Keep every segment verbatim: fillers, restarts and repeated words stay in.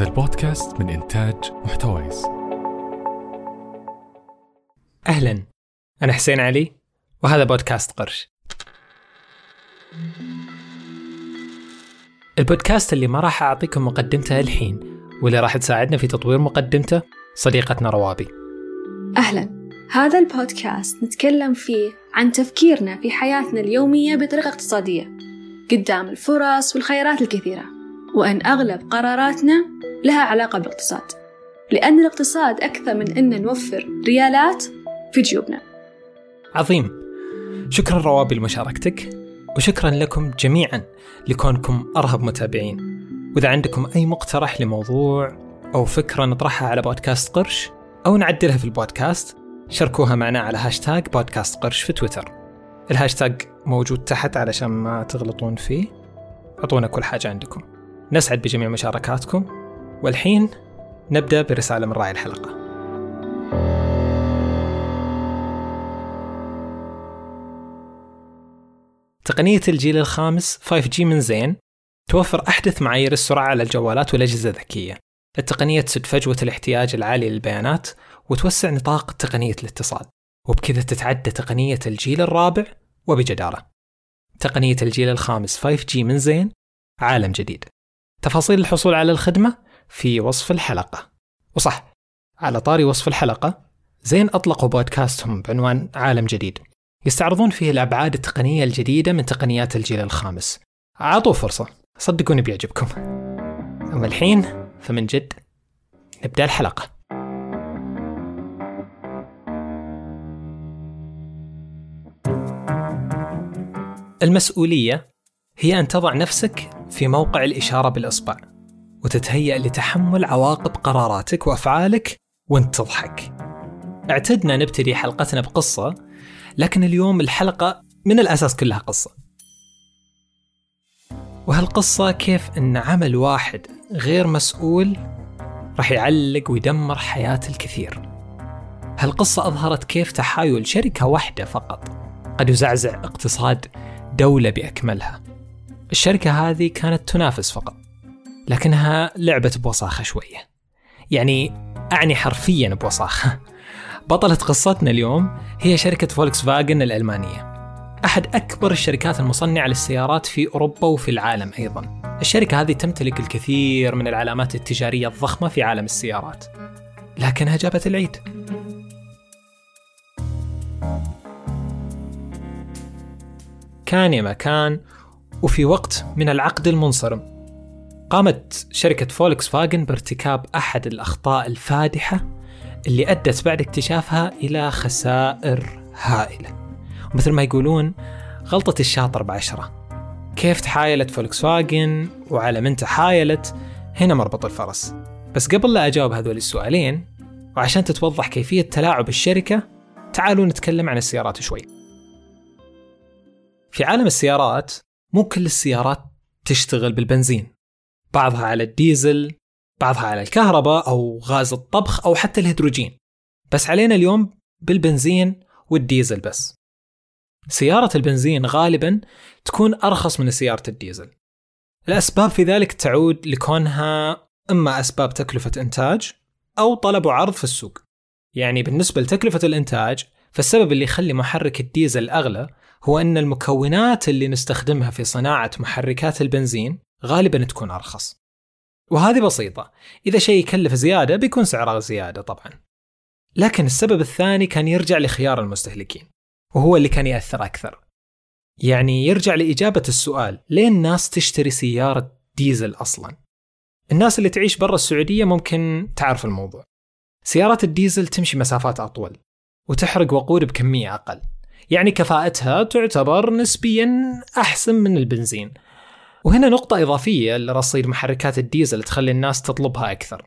هذا البودكاست من إنتاج محتوايز. أهلاً، أنا حسين علي وهذا بودكاست قرش. البودكاست اللي ما راح أعطيكم مقدمته الحين واللي راح تساعدنا في تطوير مقدمته صديقتنا روابي. أهلاً، هذا البودكاست نتكلم فيه عن تفكيرنا في حياتنا اليومية بطريقة اقتصادية قدام الفرص والخيارات الكثيرة، وأن أغلب قراراتنا لها علاقة بالاقتصاد، لأن الاقتصاد أكثر من أن نوفر ريالات في جيوبنا. عظيم، شكراً روابي لمشاركتك، وشكراً لكم جميعاً لكونكم أرهب متابعين. وإذا عندكم أي مقترح لموضوع أو فكرة نطرحها على بودكاست قرش أو نعدلها في البودكاست، شاركوها معنا على هاشتاج بودكاست قرش في تويتر. الهاشتاج موجود تحت علشان ما تغلطون فيه. أعطونا كل حاجة عندكم، نسعد بجميع مشاركاتكم. والحين نبدأ برسالة من راعي الحلقة. تقنية الجيل الخامس فايف جي من زين توفر أحدث معايير السرعة على الجوالات والأجهزة الذكية. التقنية تسد فجوة الاحتياج العالي للبيانات وتوسع نطاق تقنية الاتصال، وبكذا تتعدى تقنية الجيل الرابع وبجدارة. تقنية الجيل الخامس فايف جي من زين عالم جديد. تفاصيل الحصول على الخدمة في وصف الحلقة. وصح، على طاري وصف الحلقة، زين أطلقوا بودكاستهم بعنوان عالم جديد يستعرضون فيه الأبعاد التقنية الجديدة من تقنيات الجيل الخامس. أعطوا فرصة، صدقوني بيعجبكم. أما الحين فمن جد نبدأ الحلقة. المسؤولية هي أن تضع نفسك في موقع الإشارة بالإصبع وتتهيأ لتحمل عواقب قراراتك وأفعالك وانت تضحك. اعتدنا نبتدي حلقتنا بقصة، لكن اليوم الحلقة من الأساس كلها قصة. وهالقصة كيف أن عمل واحد غير مسؤول رح يعلق ويدمر حياة الكثير. هالقصة أظهرت كيف تحايل شركة واحدة فقط قد يزعزع اقتصاد دولة بأكملها. الشركة هذه كانت تنافس فقط، لكنها لعبت بوصاخة شوية، يعني أعني حرفياً بوصاخة. بطلة قصتنا اليوم هي شركة فولكس فاجن الألمانية، أحد أكبر الشركات المصنعة للسيارات في أوروبا وفي العالم أيضاً. الشركة هذه تمتلك الكثير من العلامات التجارية الضخمة في عالم السيارات، لكنها جابت العيد. كان يا ما كان، وفي وقت من العقد المنصرم قامت شركة فولكس فاجن بارتكاب أحد الأخطاء الفادحة اللي أدت بعد اكتشافها إلى خسائر هائلة. ومثل ما يقولون، غلطة الشاطر بعشرة. كيف تحايلت فولكس فاجن وعلى من تحايلت، هنا مربط الفرس. بس قبل لا أجاوب هذول السؤالين وعشان تتوضح كيفية تلاعب الشركة، تعالوا نتكلم عن السيارات شوي. في عالم السيارات، مو كل السيارات تشتغل بالبنزين، بعضها على الديزل، بعضها على الكهرباء أو غاز الطبخ أو حتى الهيدروجين، بس علينا اليوم بالبنزين والديزل بس. سيارة البنزين غالباً تكون أرخص من سيارة الديزل. الأسباب في ذلك تعود لكونها إما أسباب تكلفة إنتاج أو طلب وعرض في السوق. يعني بالنسبة لتكلفة الإنتاج، فالسبب اللي يخلي محرك الديزل أغلى هو أن المكونات اللي نستخدمها في صناعة محركات البنزين غالباً تكون أرخص. وهذه بسيطة، إذا شيء يكلف زيادة بيكون سعره زيادة طبعاً. لكن السبب الثاني كان يرجع لخيار المستهلكين، وهو اللي كان يأثر أكثر. يعني يرجع لإجابة السؤال، ليه الناس تشتري سيارة ديزل أصلاً؟ الناس اللي تعيش برا السعودية ممكن تعرف الموضوع. سيارات الديزل تمشي مسافات أطول وتحرق وقود بكمية أقل، يعني كفاءتها تعتبر نسبياً أحسن من البنزين. وهنا نقطة إضافية لرصيد محركات الديزل تخلي الناس تطلبها أكثر.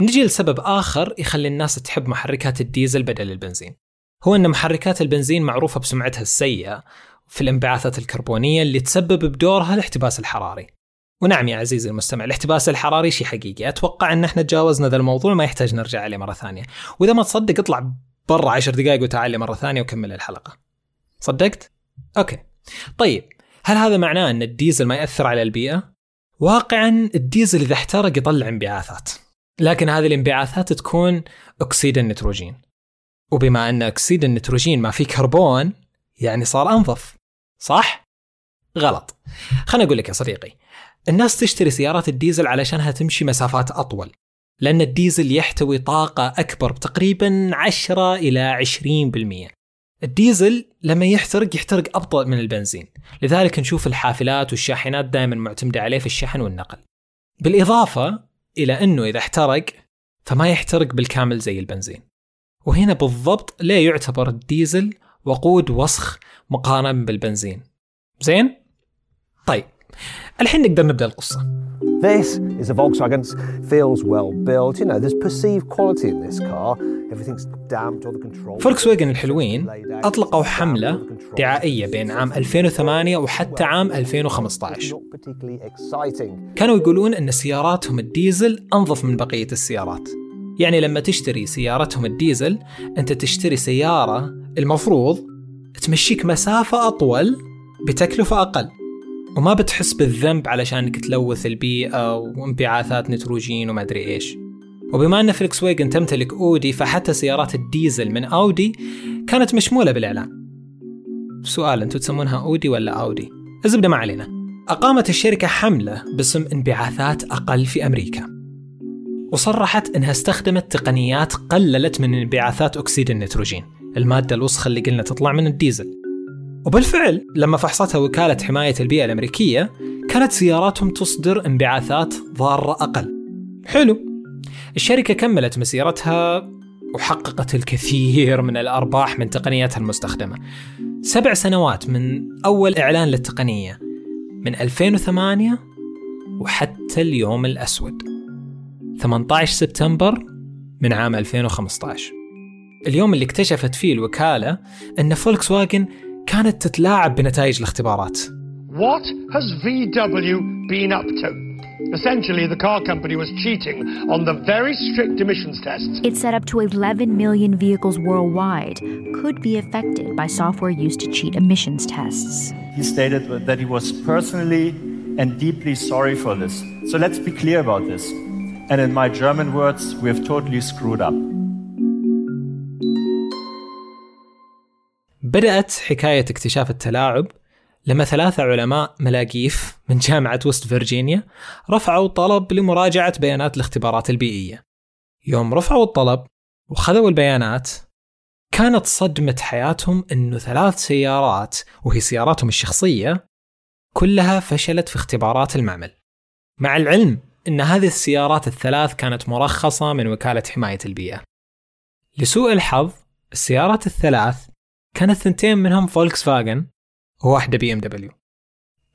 نجي لسبب آخر يخلي الناس تحب محركات الديزل بدل البنزين، هو أن محركات البنزين معروفة بسمعتها السيئة في الانبعاثات الكربونية اللي تسبب بدورها الاحتباس الحراري. ونعم يا عزيزي المستمع، الاحتباس الحراري شيء حقيقي. أتوقع أن احنا تجاوزنا ذا الموضوع، ما يحتاج نرجع عليه مرة ثانية. وإذا ما تصدق اطلع برا عشر دقائق وتعالي مرة ثانية وكمل الحلقة. صدقت؟ أوكي. طيب، هل هذا معناه أن الديزل ما يأثر على البيئة؟ واقعاً الديزل إذا احترق يطلع انبعاثات، لكن هذه الانبعاثات تكون أكسيد النيتروجين، وبما أن أكسيد النيتروجين ما فيه كربون يعني صار أنظف، صح؟ غلط. خلنا أقول لك يا صديقي، الناس تشتري سيارات الديزل علشانها تمشي مسافات أطول، لأن الديزل يحتوي طاقة أكبر بتقريباً عشرة إلى عشرين بالمئة. الديزل لما يحترق يحترق أبطأ من البنزين، لذلك نشوف الحافلات والشاحنات دائماً معتمدة عليه في الشحن والنقل. بالإضافة إلى أنه إذا احترق فما يحترق بالكامل زي البنزين، وهنا بالضبط لا يعتبر الديزل وقود وسخ مقارنة بالبنزين. زين؟ طيب الحين نقدر نبدأ القصة. This is a Volkswagen. Feels well built. You know, there's perceived quality in this car. Everything's damped, all the controls. فولكسواجن الحلوين أطلقوا حملة دعائية بين عام ألفين وثمانية وحتى عام ألفين وخمسة عشر. كانوا يقولون أن سياراتهم الديزل أنظف من بقية السيارات. يعني لما تشتري سيارتهم الديزل أنت تشتري سيارة المفروض تمشيك مسافة أطول بتكلفة أقل، وما بتحس بالذنب علشانك تلوث البيئة وانبعاثات نيتروجين وما أدري إيش. وبما أن فولكسواجن تمتلك أودي، فحتى سيارات الديزل من أودي كانت مشمولة بالإعلان. سؤال، أنتوا تسمونها أودي ولا أودي؟ الزبدة ما علينا. أقامت الشركة حملة باسم انبعاثات أقل في أمريكا، وصرحت أنها استخدمت تقنيات قللت من انبعاثات أكسيد النيتروجين، المادة الوسخة اللي قلنا تطلع من الديزل. وبالفعل لما فحصتها وكالة حماية البيئة الأمريكية كانت سياراتهم تصدر انبعاثات ضارة أقل. حلو. الشركة كملت مسيرتها وحققت الكثير من الأرباح من تقنياتها المستخدمة. سبع سنوات من أول إعلان للتقنية من ألفين وثمانية وحتى اليوم الأسود، ثمانية عشر سبتمبر من عام ألفين وخمسة عشر، اليوم اللي اكتشفت فيه الوكالة أن فولكسواجن كانت تتلاعب بنتائج الاختبارات. What has V W been up to? Essentially, the car company was cheating on the very strict emissions tests. It said up to eleven million vehicles worldwide could be affected by software used to cheat emissions tests. He stated that he was personally and deeply sorry for this. So let's be clear about this. And in my German words, we have totally screwed up. بدأت حكاية اكتشاف التلاعب لما ثلاثة علماء ملاقيف من جامعة وست فرجينيا رفعوا طلب لمراجعة بيانات الاختبارات البيئية. يوم رفعوا الطلب وخذوا البيانات كانت صدمة حياتهم أنه ثلاث سيارات وهي سياراتهم الشخصية كلها فشلت في اختبارات المعمل، مع العلم أن هذه السيارات الثلاث كانت مرخصة من وكالة حماية البيئة. لسوء الحظ السيارات الثلاث كانت ثنتين منهم فولكس فاجن وواحدة بي إم دبليو.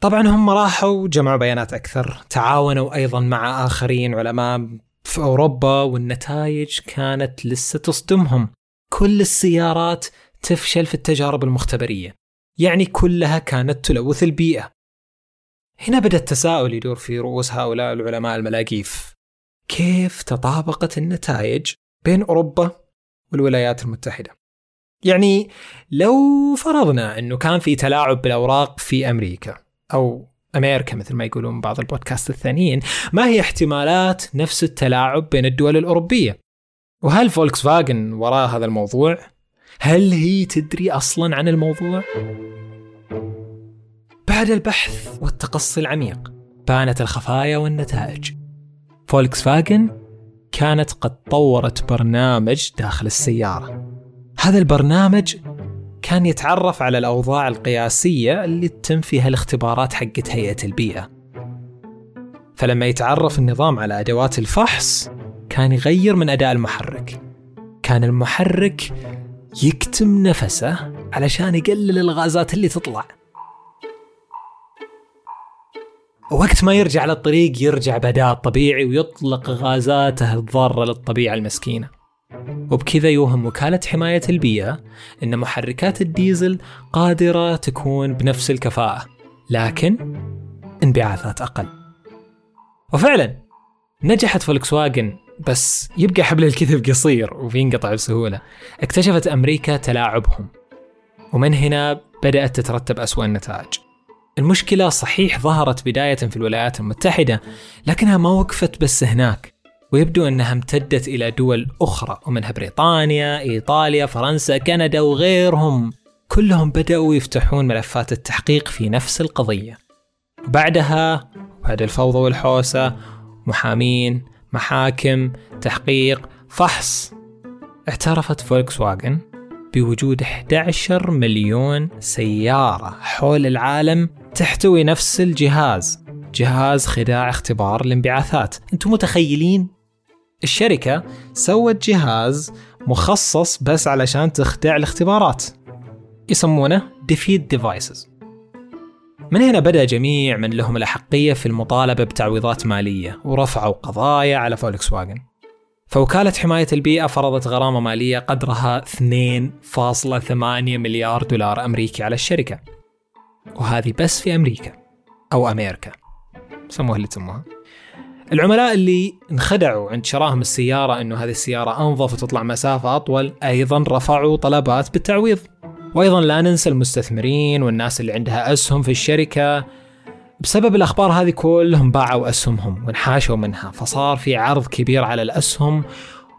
طبعا هم راحوا جمعوا بيانات أكثر، تعاونوا أيضا مع آخرين علماء في أوروبا، والنتائج كانت لسه تصدمهم. كل السيارات تفشل في التجارب المختبرية، يعني كلها كانت تلوث البيئة. هنا بدأ التساؤل يدور في رؤوس هؤلاء العلماء الملاقيف، كيف تطابقت النتائج بين أوروبا والولايات المتحدة؟ يعني لو فرضنا أنه كان في تلاعب بالأوراق في أمريكا أو أمريكا مثل ما يقولون بعض البودكاست الثانيين، ما هي احتمالات نفس التلاعب بين الدول الأوروبية؟ وهل فولكس فاجن وراء هذا الموضوع؟ هل هي تدري أصلاً عن الموضوع؟ بعد البحث والتقصي العميق بانت الخفايا والنتائج. فولكس فاجن كانت قد طورت برنامج داخل السيارة. هذا البرنامج كان يتعرف على الأوضاع القياسية اللي تتم فيها الاختبارات حقت هيئة البيئة، فلما يتعرف النظام على أدوات الفحص كان يغير من أداء المحرك. كان المحرك يكتم نفسه علشان يقلل الغازات اللي تطلع، وقت ما يرجع للطريق يرجع بأداء الطبيعي ويطلق غازاته الضارة للطبيعة المسكينة. وبكذا يوهم وكالة حماية البيئة أن محركات الديزل قادرة تكون بنفس الكفاءة لكن انبعاثات أقل. وفعلا نجحت فولكسواجن، بس يبقى حبل الكذب قصير وينقطع بسهولة. اكتشفت أمريكا تلاعبهم، ومن هنا بدأت تترتب أسوأ النتائج. المشكلة صحيح ظهرت بداية في الولايات المتحدة، لكنها ما وقفت بس هناك، ويبدو أنها امتدت إلى دول أخرى، ومنها بريطانيا، إيطاليا، فرنسا، كندا وغيرهم. كلهم بدأوا يفتحون ملفات التحقيق في نفس القضية. وبعدها بعد الفوضى والحوسة، محامين، محاكم، تحقيق، فحص. اعترفت فولكس واجن بوجود أحد عشر مليون سيارة حول العالم تحتوي نفس الجهاز، جهاز خداع اختبار الانبعاثات. انتم متخيلين؟ الشركة سوت جهاز مخصص بس علشان تخدع الاختبارات، يسمونه Defeat Devices. من هنا بدأ جميع من لهم الأحقية في المطالبة بتعويضات مالية، ورفعوا قضايا على فولكس واجن. فوكالة حماية البيئة فرضت غرامة مالية قدرها اثنين فاصلة ثمانية مليار دولار أمريكي على الشركة، وهذه بس في أمريكا أو أمريكا سموها اللي تسموها. العملاء اللي انخدعوا عند شراهم السيارة أنه هذه السيارة أنظف وتطلع مسافة أطول أيضا رفعوا طلبات بالتعويض. وأيضا لا ننسى المستثمرين والناس اللي عندها أسهم في الشركة. بسبب الأخبار هذه كلهم باعوا أسهمهم وانحاشوا منها، فصار في عرض كبير على الأسهم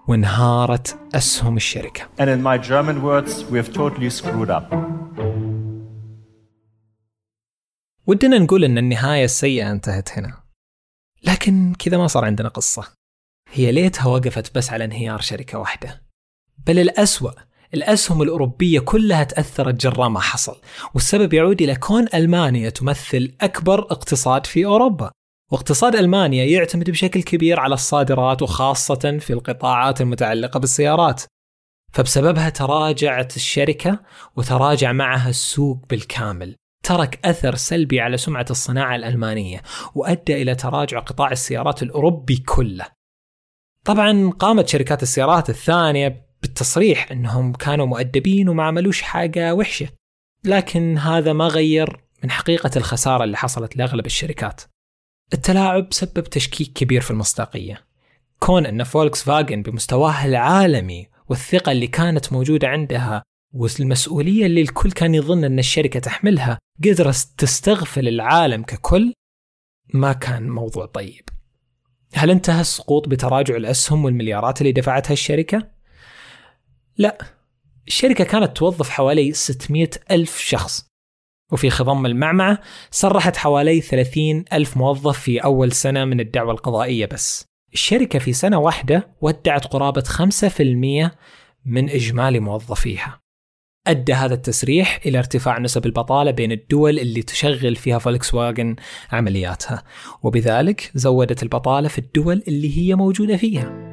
وانهارت أسهم الشركة. And in my German words, we have totally screwed up. ودنا نقول أن النهاية السيئة انتهت هنا، لكن كذا ما صار عندنا قصة. هي ليتها وقفت بس على انهيار شركة واحدة، بل الأسوأ الأسهم الأوروبية كلها تأثرت جراء ما حصل. والسبب يعود إلى كون ألمانيا تمثل أكبر اقتصاد في أوروبا، واقتصاد ألمانيا يعتمد بشكل كبير على الصادرات، وخاصة في القطاعات المتعلقة بالسيارات. فبسببها تراجعت الشركة وتراجع معها السوق بالكامل، ترك أثر سلبي على سمعة الصناعة الألمانية، وأدى إلى تراجع قطاع السيارات الأوروبي كله. طبعا قامت شركات السيارات الثانية بالتصريح أنهم كانوا مؤدبين وما عملوش حاجة وحشة، لكن هذا ما غير من حقيقة الخسارة اللي حصلت لأغلب الشركات. التلاعب سبب تشكيك كبير في المصداقية، كون أن فولكس فاجن بمستواها العالمي والثقة اللي كانت موجودة عندها والمسؤولية اللي الكل كان يظن أن الشركة تحملها قدرت تستغفل العالم ككل، ما كان موضوع طيب. هل انتهى السقوط بتراجع الأسهم والمليارات اللي دفعتها الشركة؟ لا، الشركة كانت توظف حوالي ستمائة ألف شخص، وفي خضم المعمعة سرحت حوالي ثلاثين ألف موظف في أول سنة من الدعوة القضائية. بس الشركة في سنة واحدة ودعت قرابة خمسة بالمئة من إجمالي موظفيها. أدى هذا التسريح إلى ارتفاع نسب البطالة بين الدول اللي تشغل فيها فولكس واجن عملياتها، وبذلك زودت البطالة في الدول اللي هي موجودة فيها.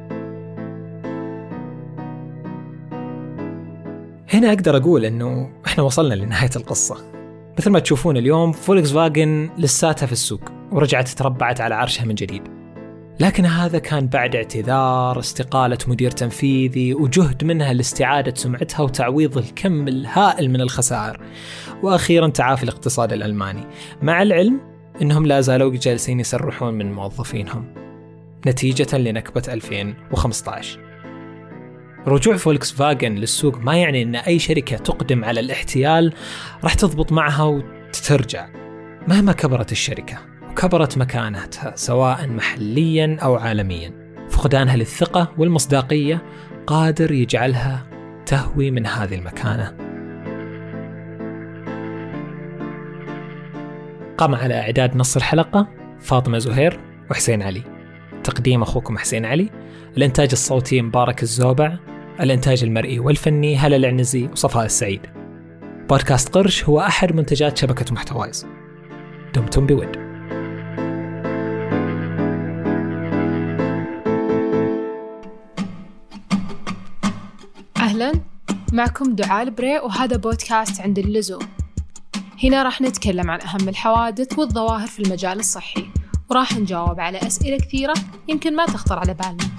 هنا أقدر أقول أنه إحنا وصلنا لنهاية القصة. مثل ما تشوفون اليوم فولكس فاجن لساتها في السوق، ورجعت تربعت على عرشها من جديد، لكن هذا كان بعد اعتذار، استقالة مدير تنفيذي، وجهد منها لاستعادة سمعتها وتعويض الكم الهائل من الخسائر، وأخيرا تعافي الاقتصاد الألماني، مع العلم أنهم لا زالوا جالسين يسرحون من موظفينهم نتيجة لنكبة ألفين وخمسة عشر. رجوع فولكس فاجن للسوق ما يعني أن أي شركة تقدم على الاحتيال راح تضبط معها وتترجع، مهما كبرت الشركة وكبرت مكانتها سواء محليا أو عالميا. فقدانها للثقة والمصداقية قادر يجعلها تهوي من هذه المكانة. قام على إعداد نص الحلقة فاطمة زهير وحسين علي، تقديم أخوكم حسين علي، الإنتاج الصوتي مبارك الزوبع، الإنتاج المرئي والفني هلا العنزي وصفاء السعيد. بودكاست قرش هو أحد منتجات شبكة محتوايز. دمتم بود. أهلا، معكم دعاء البريء، وهذا بودكاست عند اللزوم. هنا راح نتكلم عن أهم الحوادث والظواهر في المجال الصحي، وراح نجاوب على أسئلة كثيرة يمكن ما تخطر على بالنا.